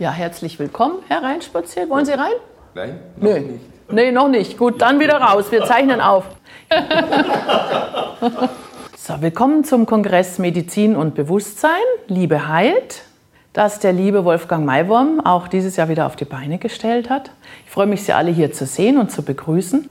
Ja, herzlich willkommen, Herr Reinspazier. Wollen Sie rein? Nein, noch nicht. Nee, noch nicht. Gut, dann wieder raus. Wir zeichnen auf. So, willkommen zum Kongress Medizin und Bewusstsein. Liebe heilt, das der liebe Wolfgang Maiwurm auch dieses Jahr wieder auf die Beine gestellt hat. Ich freue mich, Sie alle hier zu sehen und zu begrüßen.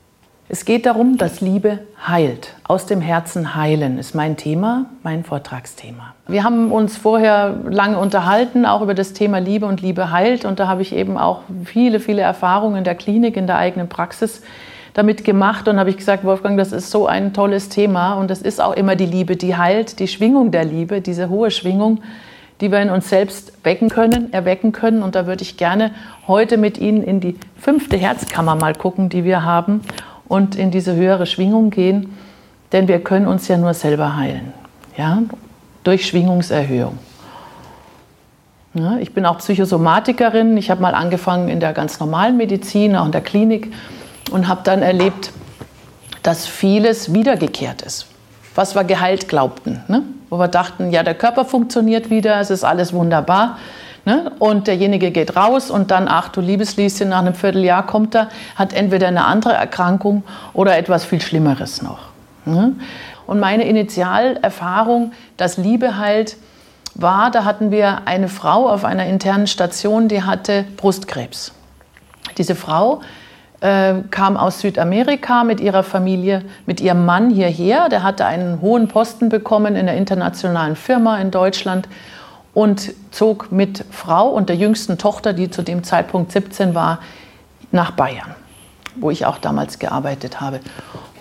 Es geht darum, dass Liebe heilt. Aus dem Herzen heilen ist mein Thema, mein Vortragsthema. Wir haben uns vorher lange unterhalten, auch über das Thema Liebe und Liebe heilt. Und da habe ich eben auch viele, viele Erfahrungen in der Klinik, in der eigenen Praxis damit gemacht. Und habe ich gesagt, Wolfgang, das ist so ein tolles Thema. Und das ist auch immer die Liebe, die heilt, die Schwingung der Liebe, diese hohe Schwingung, die wir in uns selbst wecken können, erwecken können. Und da würde ich gerne heute mit Ihnen in die 5. Herzkammer mal gucken, die wir haben. Und in diese höhere Schwingung gehen, denn wir können uns ja nur selber heilen, ja? Durch Schwingungserhöhung. Ja, ich bin auch Psychosomatikerin, ich habe mal angefangen in der ganz normalen Medizin, auch in der Klinik und habe dann erlebt, dass vieles wiedergekehrt ist, was wir geheilt glaubten, ne? Wo wir dachten, ja, der Körper funktioniert wieder, es ist alles wunderbar. Und derjenige geht raus und dann, ach du liebes Lieschen, nach einem Vierteljahr kommt er, hat entweder eine andere Erkrankung oder etwas viel Schlimmeres noch. Und meine Initialerfahrung, dass Liebe heilt, war, da hatten wir eine Frau auf einer internen Station, die hatte Brustkrebs. Diese Frau kam aus Südamerika mit ihrer Familie, mit ihrem Mann hierher. Der hatte einen hohen Posten bekommen in der internationalen Firma in Deutschland. Und zog mit Frau und der jüngsten Tochter, die zu dem Zeitpunkt 17 war, nach Bayern, wo ich auch damals gearbeitet habe.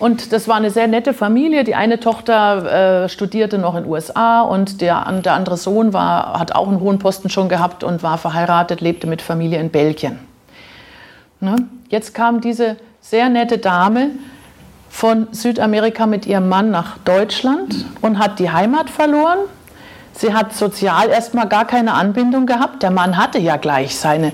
Und das war eine sehr nette Familie. Die eine Tochter studierte noch in den USA und der andere Sohn hat auch einen hohen Posten schon gehabt und war verheiratet, lebte mit Familie in Belgien. Ne? Jetzt kam diese sehr nette Dame von Südamerika mit ihrem Mann nach Deutschland und hat die Heimat verloren. Sie hat sozial erstmal gar keine Anbindung gehabt. Der Mann hatte ja gleich seine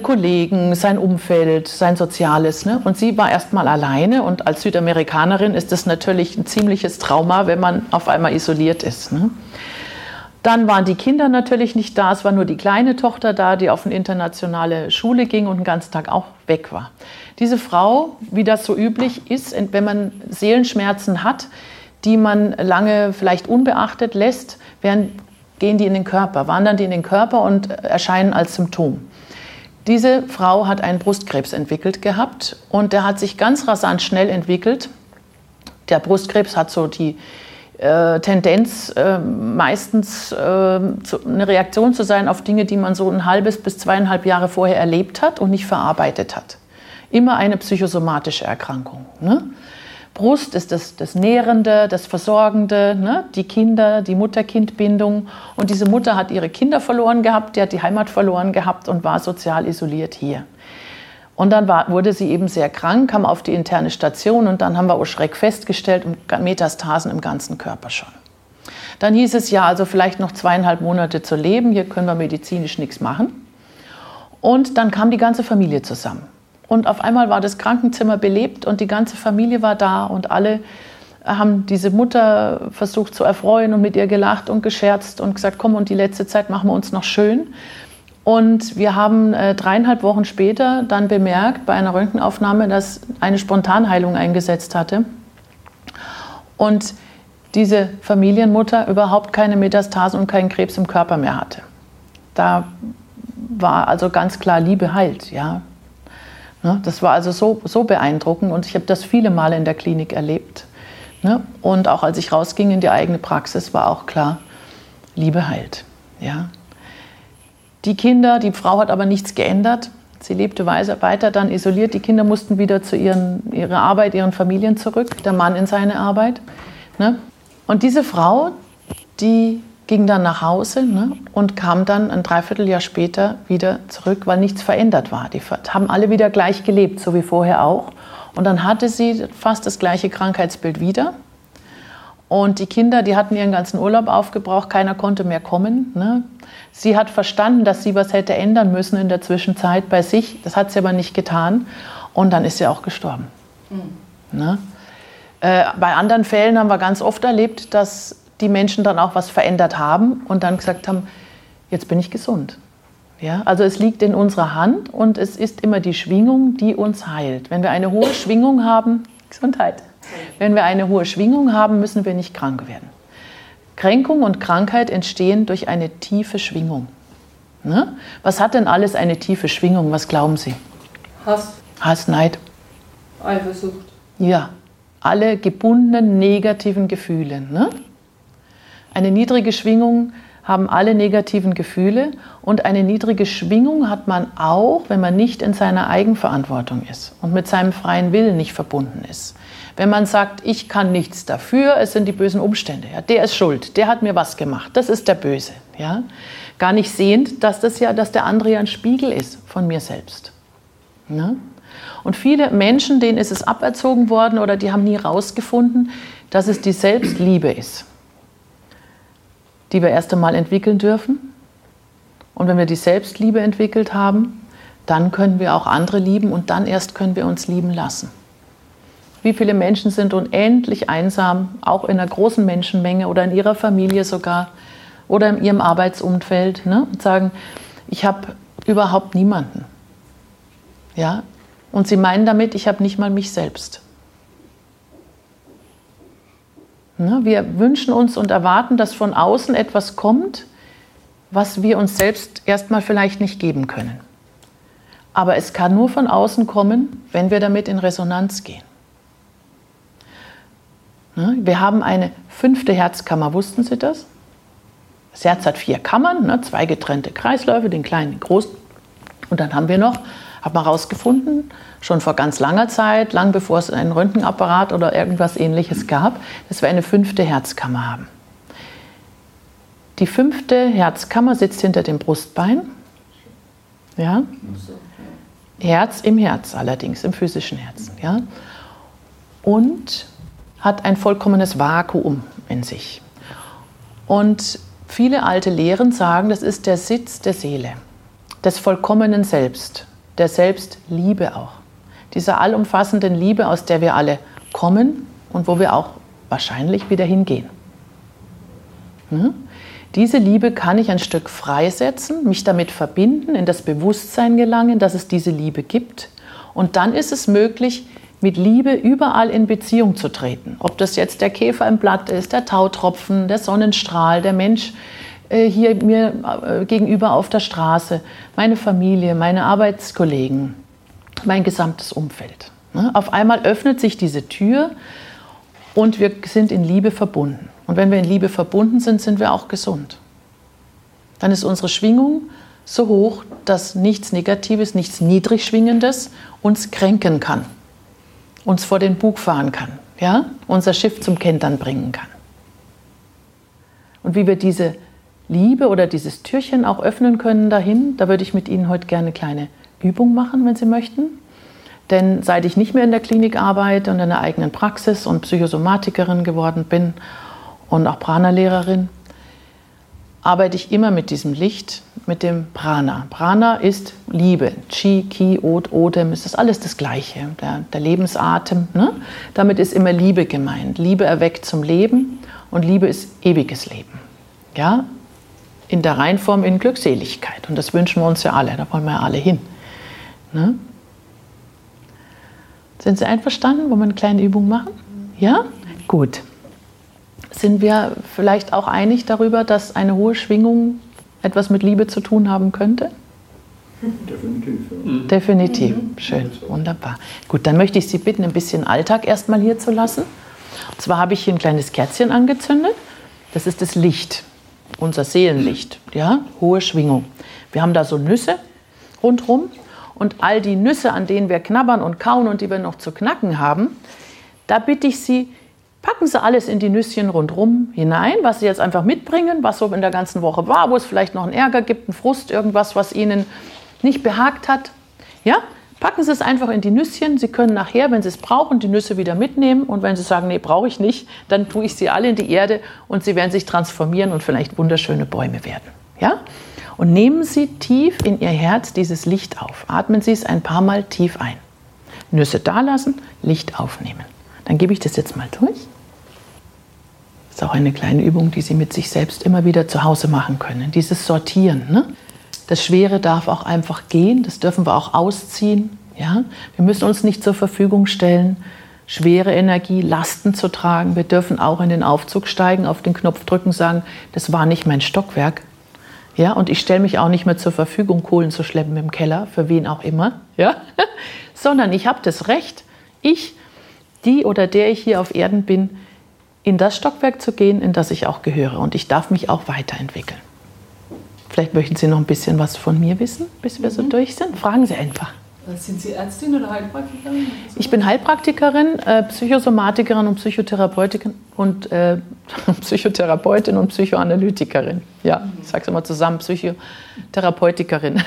Kollegen, sein Umfeld, sein Soziales. Ne? Und sie war erstmal alleine. Und als Südamerikanerin ist das natürlich ein ziemliches Trauma, wenn man auf einmal isoliert ist. Ne? Dann waren die Kinder natürlich nicht da. Es war nur die kleine Tochter da, die auf eine internationale Schule ging und den ganzen Tag auch weg war. Diese Frau, wie das so üblich ist, wenn man Seelenschmerzen hat, die man lange vielleicht unbeachtet lässt, gehen die in den Körper, wandern die in den Körper und erscheinen als Symptom. Diese Frau hat einen Brustkrebs entwickelt gehabt und der hat sich ganz rasant schnell entwickelt. Der Brustkrebs hat so die Tendenz, meistens eine Reaktion zu sein auf Dinge, die man so ein halbes bis 2,5 Jahre vorher erlebt hat und nicht verarbeitet hat. Immer eine psychosomatische Erkrankung, ne? Brust ist das Nährende, das Versorgende, ne? Die Kinder, die Mutter-Kind-Bindung. Und diese Mutter hat ihre Kinder verloren gehabt, die hat die Heimat verloren gehabt und war sozial isoliert hier. Und dann wurde sie eben sehr krank, kam auf die interne Station und dann haben wir, oh Schreck, festgestellt, Metastasen im ganzen Körper schon. Dann hieß es ja, also vielleicht noch 2,5 Monate zu leben, hier können wir medizinisch nichts machen. Und dann kam die ganze Familie zusammen. Und auf einmal war das Krankenzimmer belebt und die ganze Familie war da und alle haben diese Mutter versucht zu erfreuen und mit ihr gelacht und gescherzt und gesagt, komm, und die letzte Zeit machen wir uns noch schön. Und wir haben 3,5 Wochen später dann bemerkt bei einer Röntgenaufnahme, dass eine Spontanheilung eingesetzt hatte und diese Familienmutter überhaupt keine Metastasen und keinen Krebs im Körper mehr hatte. Da war also ganz klar, Liebe heilt, ja. Das war also so beeindruckend und ich habe das viele Male in der Klinik erlebt. Und auch als ich rausging in die eigene Praxis, war auch klar, Liebe heilt. Ja. Die Frau hat aber nichts geändert. Sie lebte weiter dann isoliert. Die Kinder mussten wieder zu ihrer Arbeit, ihren Familien zurück, der Mann in seine Arbeit. Und diese Frau, die ging dann nach Hause, ne, und kam dann ein Dreivierteljahr später wieder zurück, weil nichts verändert war. Die haben alle wieder gleich gelebt, so wie vorher auch. Und dann hatte sie fast das gleiche Krankheitsbild wieder. Und die Kinder, die hatten ihren ganzen Urlaub aufgebraucht, keiner konnte mehr kommen, ne. Sie hat verstanden, dass sie was hätte ändern müssen in der Zwischenzeit bei sich. Das hat sie aber nicht getan. Und dann ist sie auch gestorben. Mhm. Ne. Bei anderen Fällen haben wir ganz oft erlebt, dass die Menschen dann auch was verändert haben und dann gesagt haben, jetzt bin ich gesund. Ja, also es liegt in unserer Hand und es ist immer die Schwingung, die uns heilt. Wenn wir eine hohe Schwingung haben, Gesundheit, wenn wir eine hohe Schwingung haben, müssen wir nicht krank werden. Kränkung und Krankheit entstehen durch eine tiefe Schwingung. Ne? Was hat denn alles eine tiefe Schwingung? Was glauben Sie? Hass. Hass, Neid. Eifersucht. Ja, alle gebundenen negativen Gefühle. Ne? Eine niedrige Schwingung haben alle negativen Gefühle und eine niedrige Schwingung hat man auch, wenn man nicht in seiner Eigenverantwortung ist und mit seinem freien Willen nicht verbunden ist. Wenn man sagt, ich kann nichts dafür, es sind die bösen Umstände. Ja, der ist schuld, der hat mir was gemacht, das ist der Böse. Ja? Gar nicht sehend, dass der andere ja ein Spiegel ist von mir selbst. Ne? Und viele Menschen, denen ist es aberzogen worden oder die haben nie rausgefunden, dass es die Selbstliebe ist, die wir erst einmal entwickeln dürfen. Und wenn wir die Selbstliebe entwickelt haben, dann können wir auch andere lieben und dann erst können wir uns lieben lassen. Wie viele Menschen sind unendlich einsam, auch in einer großen Menschenmenge oder in ihrer Familie sogar oder in ihrem Arbeitsumfeld, ne? Und sagen, ich habe überhaupt niemanden. Ja? Und sie meinen damit, ich habe nicht mal mich selbst. Wir wünschen uns und erwarten, dass von außen etwas kommt, was wir uns selbst erstmal vielleicht nicht geben können. Aber es kann nur von außen kommen, wenn wir damit in Resonanz gehen. Wir haben eine 5. Herzkammer, wussten Sie das? Das Herz hat 4 Kammern, 2 getrennte Kreisläufe, den kleinen, den großen. Und dann haben wir noch, hat man herausgefunden, schon vor ganz langer Zeit, lang bevor es einen Röntgenapparat oder irgendwas Ähnliches gab, dass wir eine 5. Herzkammer haben. Die 5. Herzkammer sitzt hinter dem Brustbein. Ja? Herz im Herz allerdings, im physischen Herzen. Ja? Und hat ein vollkommenes Vakuum in sich. Und viele alte Lehren sagen, das ist der Sitz der Seele, des vollkommenen Selbst, der Selbstliebe auch. Dieser allumfassenden Liebe, aus der wir alle kommen und wo wir auch wahrscheinlich wieder hingehen. Hm? Diese Liebe kann ich ein Stück freisetzen, mich damit verbinden, in das Bewusstsein gelangen, dass es diese Liebe gibt. Und dann ist es möglich, mit Liebe überall in Beziehung zu treten. Ob das jetzt der Käfer im Blatt ist, der Tautropfen, der Sonnenstrahl, der Mensch hier mir gegenüber auf der Straße, meine Familie, meine Arbeitskollegen, mein gesamtes Umfeld. Auf einmal öffnet sich diese Tür und wir sind in Liebe verbunden. Und wenn wir in Liebe verbunden sind, sind wir auch gesund. Dann ist unsere Schwingung so hoch, dass nichts Negatives, nichts Niedrigschwingendes uns kränken kann, uns vor den Bug fahren kann, ja? Unser Schiff zum Kentern bringen kann. Und wie wir diese Liebe oder dieses Türchen auch öffnen können dahin, da würde ich mit Ihnen heute gerne eine kleine Übung machen, wenn Sie möchten. Denn seit ich nicht mehr in der Klinik arbeite und in der eigenen Praxis und Psychosomatikerin geworden bin und auch Prana-Lehrerin, arbeite ich immer mit diesem Licht, mit dem Prana. Prana ist Liebe. Chi, Ki, Od, Odem, ist das alles das Gleiche. Der Lebensatem, ne? Damit ist immer Liebe gemeint. Liebe erweckt zum Leben und Liebe ist ewiges Leben. Ja? In der Reinform in Glückseligkeit. Und das wünschen wir uns ja alle, da wollen wir ja alle hin. Ne? Sind Sie einverstanden, wollen wir eine kleine Übung machen? Ja? Gut. Sind wir vielleicht auch einig darüber, dass eine hohe Schwingung etwas mit Liebe zu tun haben könnte? Definitiv. Ja. Definitiv. Schön, wunderbar. Gut, dann möchte ich Sie bitten, ein bisschen Alltag erstmal hier zu lassen. Und zwar habe ich hier ein kleines Kerzchen angezündet. Das ist das Licht. Unser Seelenlicht, ja, hohe Schwingung. Wir haben da so Nüsse rundherum und all die Nüsse, an denen wir knabbern und kauen und die wir noch zu knacken haben, da bitte ich Sie, packen Sie alles in die Nüsschen rundherum hinein, was Sie jetzt einfach mitbringen, was so in der ganzen Woche war, wo es vielleicht noch einen Ärger gibt, einen Frust, irgendwas, was Ihnen nicht behagt hat. Ja, packen Sie es einfach in die Nüsschen. Sie können nachher, wenn Sie es brauchen, die Nüsse wieder mitnehmen. Und wenn Sie sagen, nee, brauche ich nicht, dann tue ich sie alle in die Erde und sie werden sich transformieren und vielleicht wunderschöne Bäume werden. Ja? Und nehmen Sie tief in Ihr Herz dieses Licht auf. Atmen Sie es ein paar Mal tief ein. Nüsse da lassen, Licht aufnehmen. Dann gebe ich das jetzt mal durch. Das ist auch eine kleine Übung, die Sie mit sich selbst immer wieder zu Hause machen können. Dieses Sortieren, ne? Das Schwere darf auch einfach gehen, das dürfen wir auch ausziehen. Ja? Wir müssen uns nicht zur Verfügung stellen, schwere Energie, Lasten zu tragen. Wir dürfen auch in den Aufzug steigen, auf den Knopf drücken, sagen, das war nicht mein Stockwerk. Ja? Und ich stelle mich auch nicht mehr zur Verfügung, Kohlen zu schleppen im Keller, für wen auch immer. Ja? Sondern ich habe das Recht, ich, die oder der ich hier auf Erden bin, in das Stockwerk zu gehen, in das ich auch gehöre. Und ich darf mich auch weiterentwickeln. Vielleicht möchten Sie noch ein bisschen was von mir wissen, bis wir so durch sind. Fragen Sie einfach. Sind Sie Ärztin oder Heilpraktikerin? Ich bin Heilpraktikerin, Psychosomatikerin und Psychotherapeutin und Psychoanalytikerin. Ja, ich sage es immer zusammen, Psychotherapeutikerin.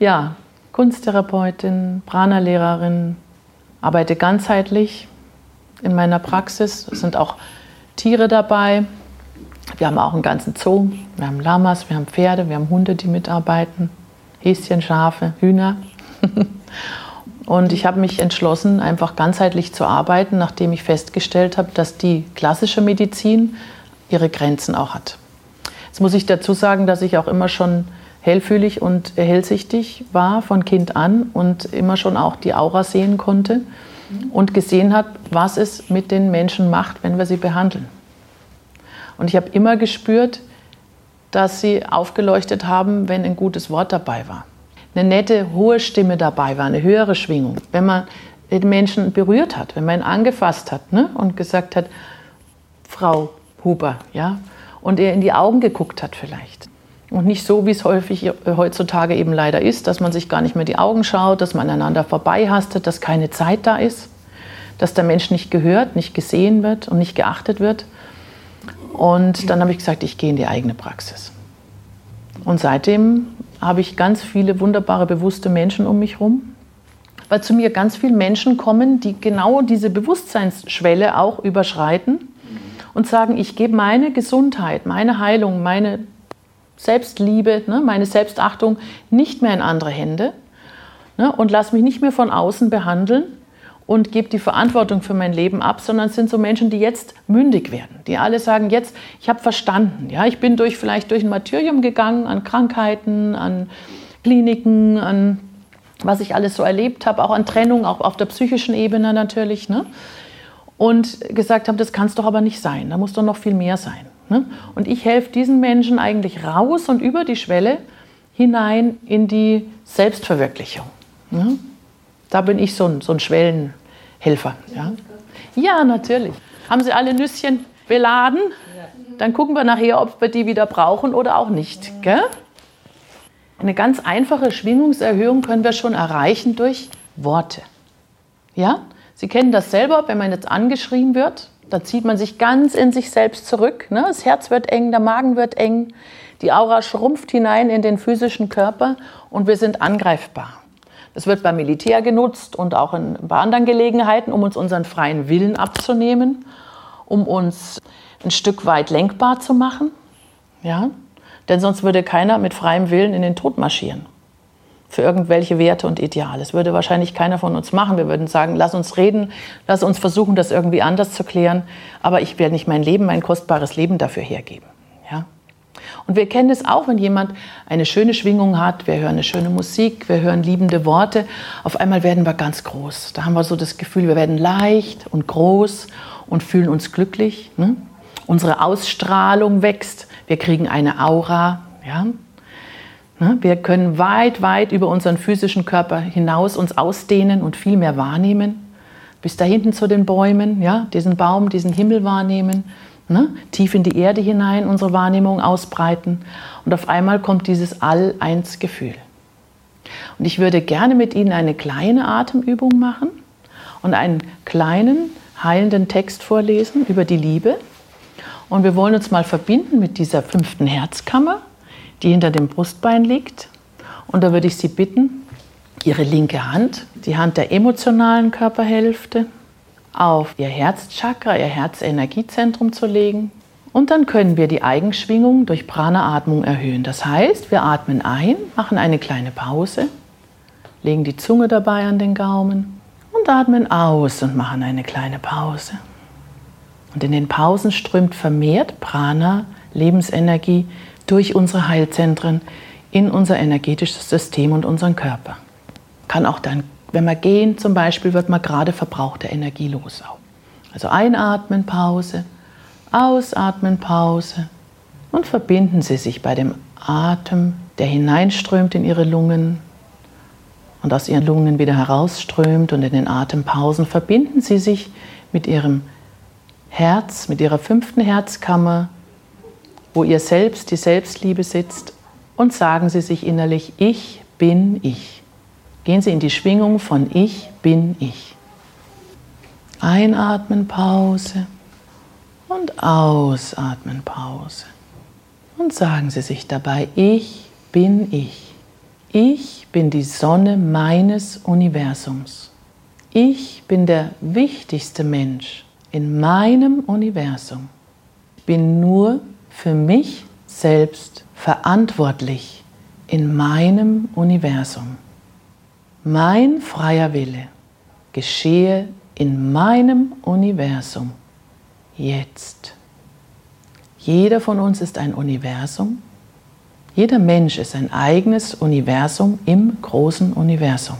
Ja, Kunsttherapeutin, Prana-Lehrerin, arbeite ganzheitlich in meiner Praxis. Es sind auch Tiere dabei. Wir haben auch einen ganzen Zoo, wir haben Lamas, wir haben Pferde, wir haben Hunde, die mitarbeiten, Häschen, Schafe, Hühner. Und ich habe mich entschlossen, einfach ganzheitlich zu arbeiten, nachdem ich festgestellt habe, dass die klassische Medizin ihre Grenzen auch hat. Jetzt muss ich dazu sagen, dass ich auch immer schon hellfühlig und hellsichtig war von Kind an und immer schon auch die Aura sehen konnte und gesehen habe, was es mit den Menschen macht, wenn wir sie behandeln. Und ich habe immer gespürt, dass sie aufgeleuchtet haben, wenn ein gutes Wort dabei war. Eine nette, hohe Stimme dabei war, eine höhere Schwingung. Wenn man den Menschen berührt hat, wenn man ihn angefasst hat, ne? Und gesagt hat, Frau Huber, ja, und er in die Augen geguckt hat vielleicht. Und nicht so, wie es häufig heutzutage eben leider ist, dass man sich gar nicht mehr die Augen schaut, dass man einander vorbeihastet, dass keine Zeit da ist, dass der Mensch nicht gehört, nicht gesehen wird und nicht geachtet wird. Und dann habe ich gesagt, ich gehe in die eigene Praxis. Und seitdem habe ich ganz viele wunderbare, bewusste Menschen um mich herum, weil zu mir ganz viele Menschen kommen, die genau diese Bewusstseinsschwelle auch überschreiten und sagen, ich gebe meine Gesundheit, meine Heilung, meine Selbstliebe, meine Selbstachtung nicht mehr in andere Hände und lasse mich nicht mehr von außen behandeln. Und gebe die Verantwortung für mein Leben ab, sondern es sind so Menschen, die jetzt mündig werden. Die alle sagen jetzt, ich habe verstanden. Ja, ich bin vielleicht durch ein Martyrium gegangen, an Krankheiten, an Kliniken, an was ich alles so erlebt habe, auch an Trennung, auch auf der psychischen Ebene natürlich. Ne? Und gesagt haben, das kann es doch aber nicht sein, da muss doch noch viel mehr sein. Ne? Und ich helfe diesen Menschen eigentlich raus und über die Schwelle hinein in die Selbstverwirklichung. Ne? Da bin ich so ein Schwellenhelfer. Ja? Ja, natürlich. Haben Sie alle Nüsschen beladen? Dann gucken wir nachher, ob wir die wieder brauchen oder auch nicht. Gell? Eine ganz einfache Schwingungserhöhung können wir schon erreichen durch Worte. Ja? Sie kennen das selber, wenn man jetzt angeschrien wird, dann zieht man sich ganz in sich selbst zurück. Ne? Das Herz wird eng, der Magen wird eng, die Aura schrumpft hinein in den physischen Körper und wir sind angreifbar. Es wird beim Militär genutzt und auch in ein paar anderen Gelegenheiten, um uns unseren freien Willen abzunehmen, um uns ein Stück weit lenkbar zu machen. Ja? Denn sonst würde keiner mit freiem Willen in den Tod marschieren. Für irgendwelche Werte und Ideale. Das würde wahrscheinlich keiner von uns machen. Wir würden sagen, lass uns reden, lass uns versuchen, das irgendwie anders zu klären. Aber ich werde nicht mein kostbares Leben dafür hergeben. Ja? Und wir kennen es auch, wenn jemand eine schöne Schwingung hat, wir hören eine schöne Musik, wir hören liebende Worte, auf einmal werden wir ganz groß. Da haben wir so das Gefühl, wir werden leicht und groß und fühlen uns glücklich. Ne? Unsere Ausstrahlung wächst, wir kriegen eine Aura. Ja? Ne? Wir können weit, weit über unseren physischen Körper hinaus uns ausdehnen und viel mehr wahrnehmen. Bis da hinten zu den Bäumen, ja? Diesen Baum, diesen Himmel wahrnehmen. Ne? Tief in die Erde hinein unsere Wahrnehmung ausbreiten und auf einmal kommt dieses All-Eins-Gefühl. Und ich würde gerne mit Ihnen eine kleine Atemübung machen und einen kleinen heilenden Text vorlesen über die Liebe. Und wir wollen uns mal verbinden mit dieser 5. Herzkammer, die hinter dem Brustbein liegt. Und da würde ich Sie bitten, Ihre linke Hand, die Hand der emotionalen Körperhälfte, auf Ihr Herzchakra, Ihr Herzenergiezentrum zu legen. Und dann können wir die Eigenschwingung durch Prana-Atmung erhöhen. Das heißt, wir atmen ein, machen eine kleine Pause, legen die Zunge dabei an den Gaumen und atmen aus und machen eine kleine Pause. Und in den Pausen strömt vermehrt Prana, Lebensenergie, durch unsere Heilzentren in unser energetisches System und unseren Körper. Kann auch dann, wenn wir gehen zum Beispiel, wird man gerade verbrauchte Energie los. Also einatmen, Pause, ausatmen, Pause und verbinden Sie sich bei dem Atem, der hineinströmt in Ihre Lungen und aus Ihren Lungen wieder herausströmt, und in den Atempausen verbinden Sie sich mit Ihrem Herz, mit Ihrer 5. Herzkammer, wo Ihr Selbst, die Selbstliebe sitzt, und sagen Sie sich innerlich: Ich bin ich. Gehen Sie in die Schwingung von Ich bin ich. Einatmen, Pause und ausatmen, Pause. Und sagen Sie sich dabei: Ich bin ich. Ich bin die Sonne meines Universums. Ich bin der wichtigste Mensch in meinem Universum. Ich bin nur für mich selbst verantwortlich in meinem Universum. Mein freier Wille geschehe in meinem Universum jetzt. Jeder von uns ist ein Universum. Jeder Mensch ist ein eigenes Universum im großen Universum.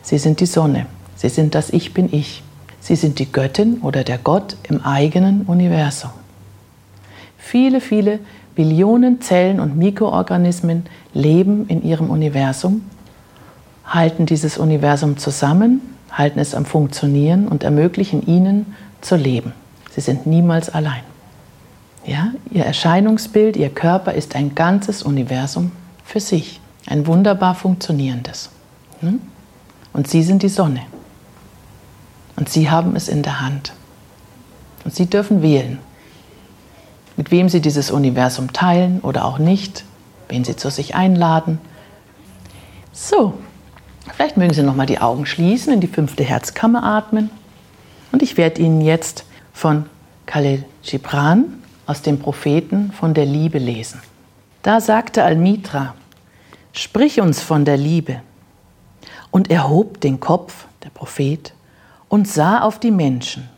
Sie sind die Sonne. Sie sind das Ich bin ich. Sie sind die Göttin oder der Gott im eigenen Universum. Viele, viele Billionen Zellen und Mikroorganismen leben in ihrem Universum, halten dieses Universum zusammen, halten es am Funktionieren und ermöglichen ihnen zu leben. Sie sind niemals allein. Ja, ihr Erscheinungsbild, ihr Körper ist ein ganzes Universum für sich, ein wunderbar funktionierendes. Und Sie sind die Sonne. Und Sie haben es in der Hand. Und Sie dürfen wählen, mit wem Sie dieses Universum teilen oder auch nicht, wen Sie zu sich einladen. So, vielleicht mögen Sie nochmal die Augen schließen, in die 5. Herzkammer atmen. Und ich werde Ihnen jetzt von Khalil Gibran aus dem Propheten von der Liebe lesen. Da sagte Al-Mitra: Sprich uns von der Liebe. Und er hob den Kopf, der Prophet, und sah auf die Menschen.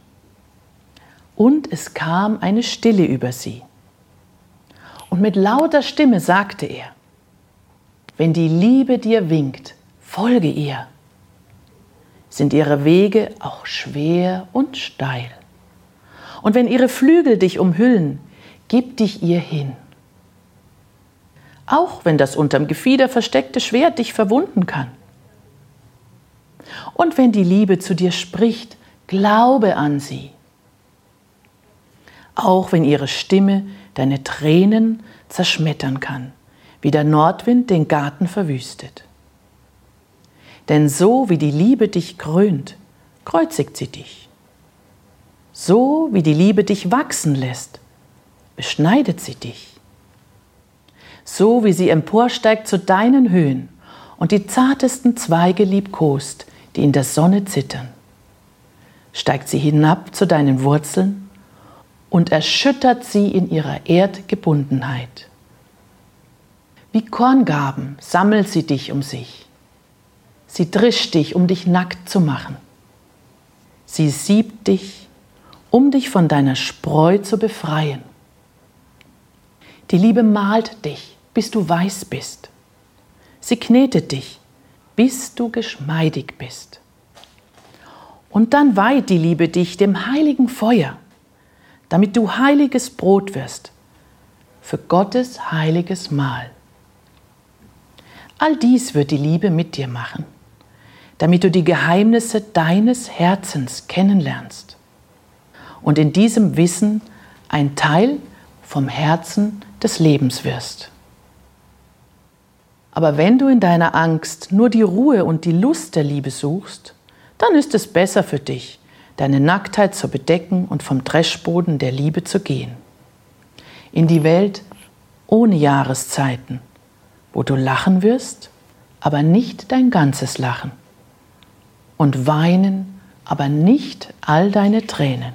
Und es kam eine Stille über sie. Und mit lauter Stimme sagte er: Wenn die Liebe dir winkt, folge ihr. Sind ihre Wege auch schwer und steil. Und wenn ihre Flügel dich umhüllen, gib dich ihr hin. Auch wenn das unterm Gefieder versteckte Schwert dich verwunden kann. Und wenn die Liebe zu dir spricht, glaube an sie. Auch wenn ihre Stimme deine Tränen zerschmettern kann, wie der Nordwind den Garten verwüstet. Denn so wie die Liebe dich krönt, kreuzigt sie dich. So wie die Liebe dich wachsen lässt, beschneidet sie dich. So wie sie emporsteigt zu deinen Höhen und die zartesten Zweige liebkost, die in der Sonne zittern, steigt sie hinab zu deinen Wurzeln und erschüttert sie in ihrer Erdgebundenheit. Wie Korngaben sammelt sie dich um sich. Sie drischt dich, um dich nackt zu machen. Sie siebt dich, um dich von deiner Spreu zu befreien. Die Liebe malt dich, bis du weiß bist. Sie knetet dich, bis du geschmeidig bist. Und dann weiht die Liebe dich dem heiligen Feuer, damit du heiliges Brot wirst, für Gottes heiliges Mahl. All dies wird die Liebe mit dir machen, damit du die Geheimnisse deines Herzens kennenlernst und in diesem Wissen ein Teil vom Herzen des Lebens wirst. Aber wenn du in deiner Angst nur die Ruhe und die Lust der Liebe suchst, dann ist es besser für dich, deine Nacktheit zu bedecken und vom Dreschboden der Liebe zu gehen. In die Welt ohne Jahreszeiten, wo du lachen wirst, aber nicht dein ganzes Lachen, und weinen, aber nicht all deine Tränen.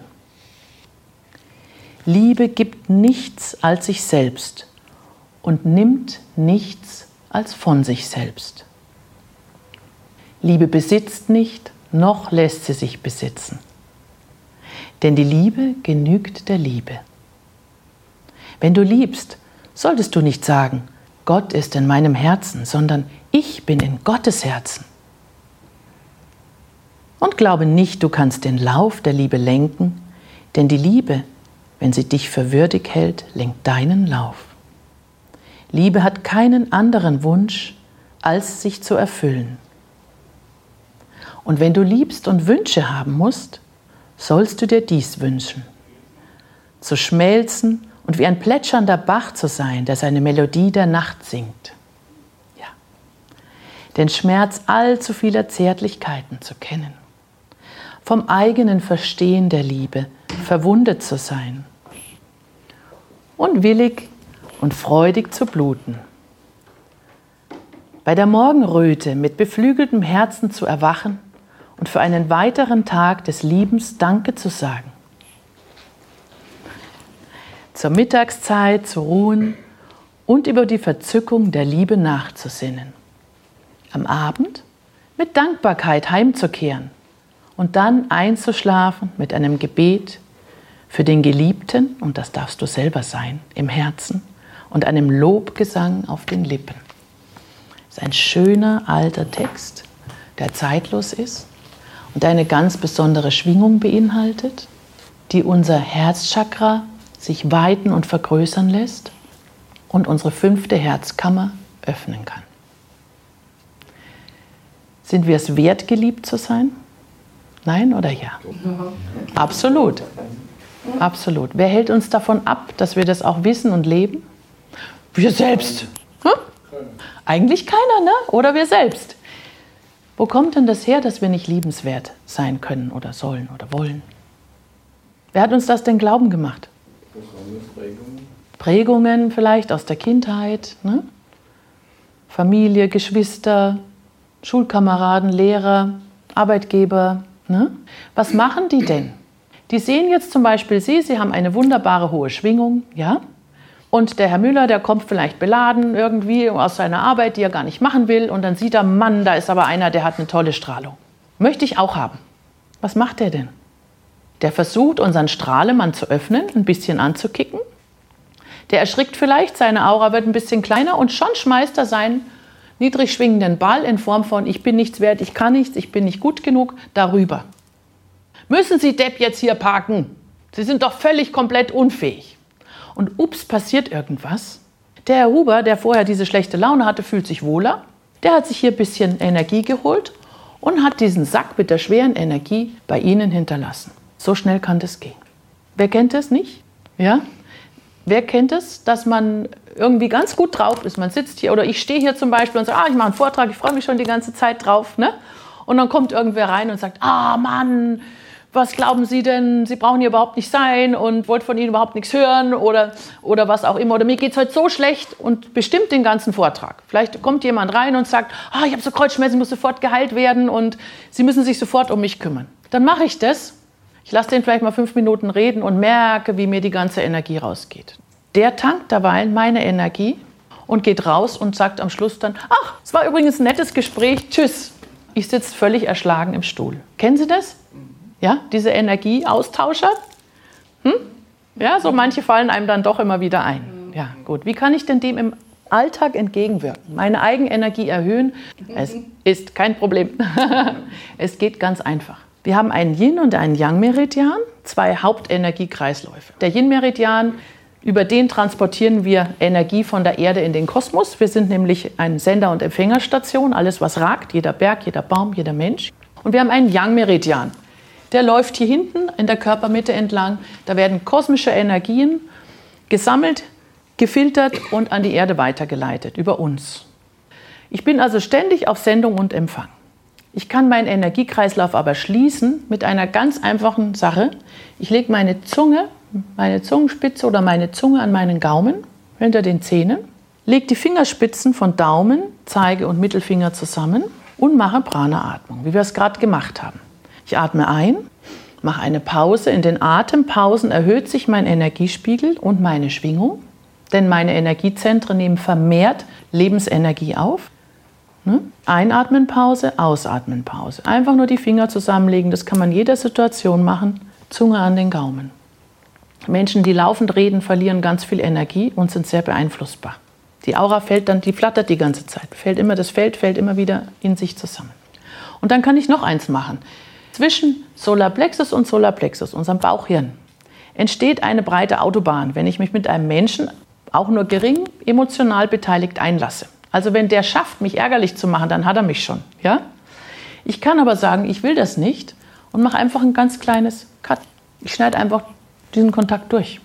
Liebe gibt nichts als sich selbst und nimmt nichts als von sich selbst. Liebe besitzt nicht, noch lässt sie sich besitzen. Denn die Liebe genügt der Liebe. Wenn du liebst, solltest du nicht sagen: Gott ist in meinem Herzen, sondern ich bin in Gottes Herzen. Und glaube nicht, du kannst den Lauf der Liebe lenken, denn die Liebe, wenn sie dich für würdig hält, lenkt deinen Lauf. Liebe hat keinen anderen Wunsch, als sich zu erfüllen. Und wenn du liebst und Wünsche haben musst, sollst du dir dies wünschen: zu schmelzen und wie ein plätschernder Bach zu sein, der seine Melodie der Nacht singt. Ja. Den Schmerz allzu vieler Zärtlichkeiten zu kennen. Vom eigenen Verstehen der Liebe verwundet zu sein. Und willig und freudig zu bluten. Bei der Morgenröte mit beflügeltem Herzen zu erwachen und für einen weiteren Tag des Liebens Danke zu sagen. Zur Mittagszeit zu ruhen und über die Verzückung der Liebe nachzusinnen. Am Abend mit Dankbarkeit heimzukehren und dann einzuschlafen mit einem Gebet für den Geliebten, und das darfst du selber sein, im Herzen und einem Lobgesang auf den Lippen. Das ist ein schöner alter Text, der zeitlos ist und eine ganz besondere Schwingung beinhaltet, die unser Herzchakra sich weiten und vergrößern lässt und unsere 5. Herzkammer öffnen kann. Sind wir es wert, geliebt zu sein? Nein oder ja? Absolut. Absolut. Wer hält uns davon ab, dass wir das auch wissen und leben? Wir selbst. Hm? Eigentlich keiner, ne? Oder wir selbst. Wo kommt denn das her, dass wir nicht liebenswert sein können oder sollen oder wollen? Wer hat uns das denn glauben gemacht? Prägungen vielleicht aus der Kindheit, ne? Familie, Geschwister, Schulkameraden, Lehrer, Arbeitgeber. Ne? Was machen die denn? Die sehen jetzt zum Beispiel Sie haben eine wunderbare hohe Schwingung, ja? Und der Herr Müller, der kommt vielleicht beladen irgendwie aus seiner Arbeit, die er gar nicht machen will, und dann sieht er, Mann, da ist aber einer, der hat eine tolle Strahlung. Möchte ich auch haben. Was macht der denn? Der versucht, unseren Strahlemann zu öffnen, ein bisschen anzukicken. Der erschrickt vielleicht, seine Aura wird ein bisschen kleiner und schon schmeißt er seinen niedrig schwingenden Ball in Form von ich bin nichts wert, ich kann nichts, ich bin nicht gut genug, darüber. Müssen Sie, Depp, jetzt hier parken? Sie sind doch völlig komplett unfähig. Und ups, passiert irgendwas. Der Herr Huber, der vorher diese schlechte Laune hatte, fühlt sich wohler. Der hat sich hier ein bisschen Energie geholt und hat diesen Sack mit der schweren Energie bei Ihnen hinterlassen. So schnell kann das gehen. Wer kennt das nicht? Ja? Wer kennt das, dass man irgendwie ganz gut drauf ist? Man sitzt hier oder ich stehe hier zum Beispiel und sage, ich mache einen Vortrag, ich freue mich schon die ganze Zeit drauf. Ne? Und dann kommt irgendwer rein und sagt, Mann, was glauben Sie denn? Sie brauchen hier überhaupt nicht sein und wollte von Ihnen überhaupt nichts hören oder was auch immer. Oder mir geht es heute so schlecht und bestimmt den ganzen Vortrag. Vielleicht kommt jemand rein und sagt, ich habe so Kreuzschmerzen, ich muss sofort geheilt werden und Sie müssen sich sofort um mich kümmern. Dann mache ich das. Ich lasse den vielleicht mal 5 Minuten reden und merke, wie mir die ganze Energie rausgeht. Der tankt dabei meine Energie und geht raus und sagt am Schluss dann, es war übrigens ein nettes Gespräch, tschüss. Ich sitze völlig erschlagen im Stuhl. Kennen Sie das? Ja, diese Energieaustauscher? Ja, so manche fallen einem dann doch immer wieder ein. Ja, gut. Wie kann ich denn dem im Alltag entgegenwirken? Meine Eigenenergie erhöhen? Es ist kein Problem. Es geht ganz einfach. Wir haben einen Yin- und einen Yang-Meridian, 2 Hauptenergiekreisläufe. Der Yin-Meridian, über den transportieren wir Energie von der Erde in den Kosmos. Wir sind nämlich eine Sender- und Empfängerstation, alles was ragt, jeder Berg, jeder Baum, jeder Mensch. Und wir haben einen Yang-Meridian, der läuft hier hinten in der Körpermitte entlang. Da werden kosmische Energien gesammelt, gefiltert und an die Erde weitergeleitet, über uns. Ich bin also ständig auf Sendung und Empfang. Ich kann meinen Energiekreislauf aber schließen mit einer ganz einfachen Sache. Ich lege meine Zunge, meine Zungenspitze oder meine Zunge an meinen Gaumen hinter den Zähnen, lege die Fingerspitzen von Daumen, Zeige und Mittelfinger zusammen und mache Prana-Atmung, wie wir es gerade gemacht haben. Ich atme ein, mache eine Pause. In den Atempausen erhöht sich mein Energiespiegel und meine Schwingung, denn meine Energiezentren nehmen vermehrt Lebensenergie auf. Einatmen, Pause, ausatmen, Pause. Einfach nur die Finger zusammenlegen, das kann man in jeder Situation machen. Zunge an den Gaumen. Menschen, die laufend reden, verlieren ganz viel Energie und sind sehr beeinflussbar. Die Aura fällt dann, die flattert die ganze Zeit. Das Feld fällt immer wieder in sich zusammen. Und dann kann ich noch eins machen. Zwischen Solarplexus und Solarplexus, unserem Bauchhirn, entsteht eine breite Autobahn, wenn ich mich mit einem Menschen auch nur gering emotional beteiligt einlasse. Also wenn der schafft, mich ärgerlich zu machen, dann hat er mich schon. Ja? Ich kann aber sagen, ich will das nicht und mache einfach ein ganz kleines Cut. Ich schneide einfach diesen Kontakt durch.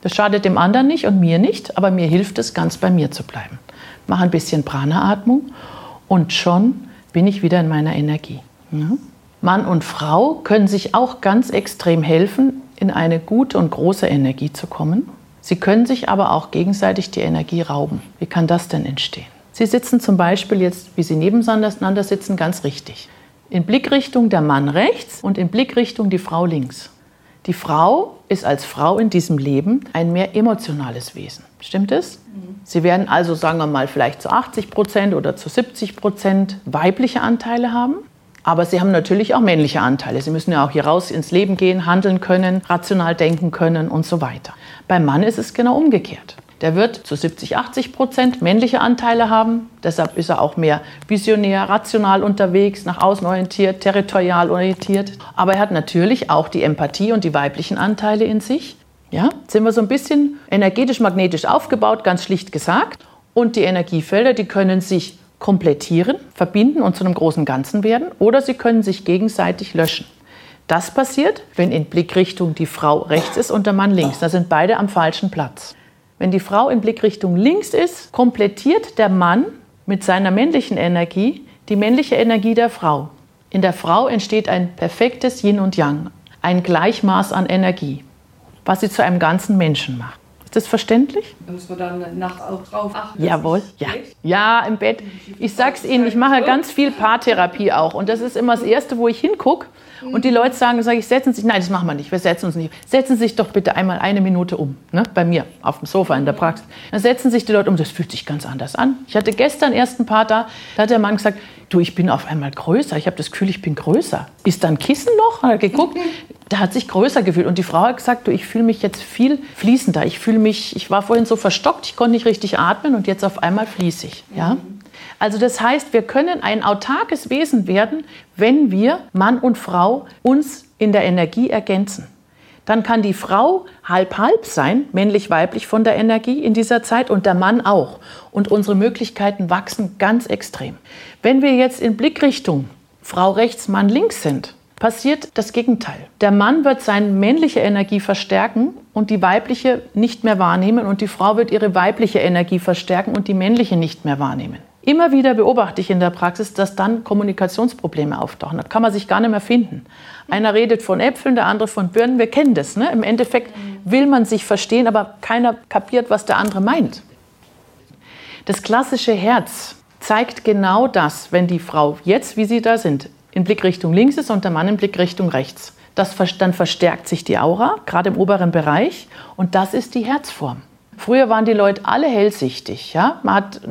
Das schadet dem anderen nicht und mir nicht, aber mir hilft es, ganz bei mir zu bleiben. Mache ein bisschen Prana-Atmung und schon bin ich wieder in meiner Energie. Ja? Mann und Frau können sich auch ganz extrem helfen, in eine gute und große Energie zu kommen. Sie können sich aber auch gegenseitig die Energie rauben. Wie kann das denn entstehen? Sie sitzen zum Beispiel jetzt, wie sie nebeneinander sitzen, ganz richtig. In Blickrichtung der Mann rechts und in Blickrichtung die Frau links. Die Frau ist als Frau in diesem Leben ein mehr emotionales Wesen. Stimmt es? Sie werden also, sagen wir mal, vielleicht zu 80% oder zu 70% weibliche Anteile haben. Aber sie haben natürlich auch männliche Anteile. Sie müssen ja auch hier raus ins Leben gehen, handeln können, rational denken können und so weiter. Beim Mann ist es genau umgekehrt. Der wird zu 70-80% männliche Anteile haben. Deshalb ist er auch mehr visionär, rational unterwegs, nach außen orientiert, territorial orientiert. Aber er hat natürlich auch die Empathie und die weiblichen Anteile in sich. Ja, sind wir so ein bisschen energetisch-magnetisch aufgebaut, ganz schlicht gesagt. Und die Energiefelder, die können sich komplettieren, verbinden und zu einem großen Ganzen werden, oder sie können sich gegenseitig löschen. Das passiert, wenn in Blickrichtung die Frau rechts ist und der Mann links. Da sind beide am falschen Platz. Wenn die Frau in Blickrichtung links ist, komplettiert der Mann mit seiner männlichen Energie die männliche Energie der Frau. In der Frau entsteht ein perfektes Yin und Yang, ein Gleichmaß an Energie, was sie zu einem ganzen Menschen macht. Ist das verständlich? Da muss man dann nachts auch drauf achten. Jawohl, ja. Ja, im Bett. Ich sag's Ihnen, ich mache ganz viel Paartherapie auch. Und das ist immer das Erste, wo ich hingucke. Und die Leute sage ich, setzen Sie sich. Nein, das machen wir nicht. Wir setzen uns nicht. Setzen Sie sich doch bitte einmal eine Minute um. Ne? Bei mir, auf dem Sofa, in der Praxis. Dann setzen sich die Leute um. Das fühlt sich ganz anders an. Ich hatte gestern erst ein Paar da hat der Mann gesagt, du, ich bin auf einmal größer. Ich habe das Gefühl, ich bin größer. Ist da ein Kissen noch? Hat er geguckt. Der hat sich größer gefühlt. Und die Frau hat gesagt, du, ich fühle mich jetzt viel fließender. Ich war vorhin so verstockt, ich konnte nicht richtig atmen und jetzt auf einmal fließe ich. Ja? Also das heißt, wir können ein autarkes Wesen werden, wenn wir, Mann und Frau, uns in der Energie ergänzen. Dann kann die Frau halb-halb sein, männlich-weiblich von der Energie in dieser Zeit und der Mann auch. Und unsere Möglichkeiten wachsen ganz extrem. Wenn wir jetzt in Blickrichtung Frau rechts, Mann links sind, passiert das Gegenteil. Der Mann wird seine männliche Energie verstärken und die weibliche nicht mehr wahrnehmen und die Frau wird ihre weibliche Energie verstärken und die männliche nicht mehr wahrnehmen. Immer wieder beobachte ich in der Praxis, dass dann Kommunikationsprobleme auftauchen. Da kann man sich gar nicht mehr finden. Einer redet von Äpfeln, der andere von Birnen. Wir kennen das, ne? Im Endeffekt will man sich verstehen, aber keiner kapiert, was der andere meint. Das klassische Herz zeigt genau das, wenn die Frau jetzt, wie sie da sind, in Blickrichtung links ist und der Mann in Blickrichtung rechts. Dann verstärkt sich die Aura, gerade im oberen Bereich. Und das ist die Herzform. Früher waren die Leute alle hellsichtig. Ja?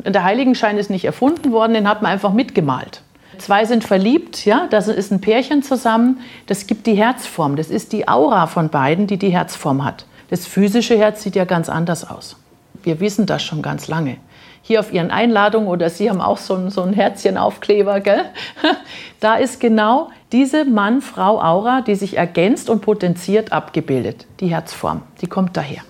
Der Heiligenschein ist nicht erfunden worden, den hat man einfach mitgemalt. Zwei sind verliebt, ja? Da ist ein Pärchen zusammen. Das gibt die Herzform. Das ist die Aura von beiden, die die Herzform hat. Das physische Herz sieht ja ganz anders aus. Wir wissen das schon ganz lange. Hier auf Ihren Einladungen oder Sie haben auch so ein Herzchenaufkleber, gell? Da ist genau diese Mann-Frau-Aura, die sich ergänzt und potenziert, abgebildet. Die Herzform, die kommt daher.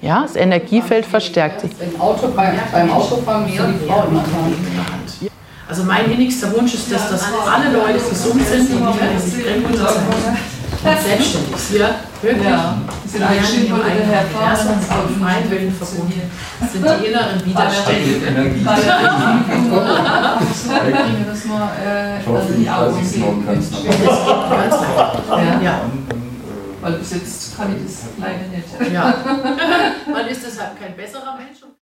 Ja, das Energiefeld verstärkt sich. Beim Autofahren müssen die Frauen nicht mehr. Also mein innigster Wunsch ist, dass alle Leute gesund sind und nicht krank sind. Selbstständig sind. Ja, wirklich. Wir sind im eigenen Herzen und freien Willen verbunden. Das sind die inneren Widerstände. Weil bis jetzt kann ich das leider nicht. Ja. Man ist deshalb kein besserer Mensch.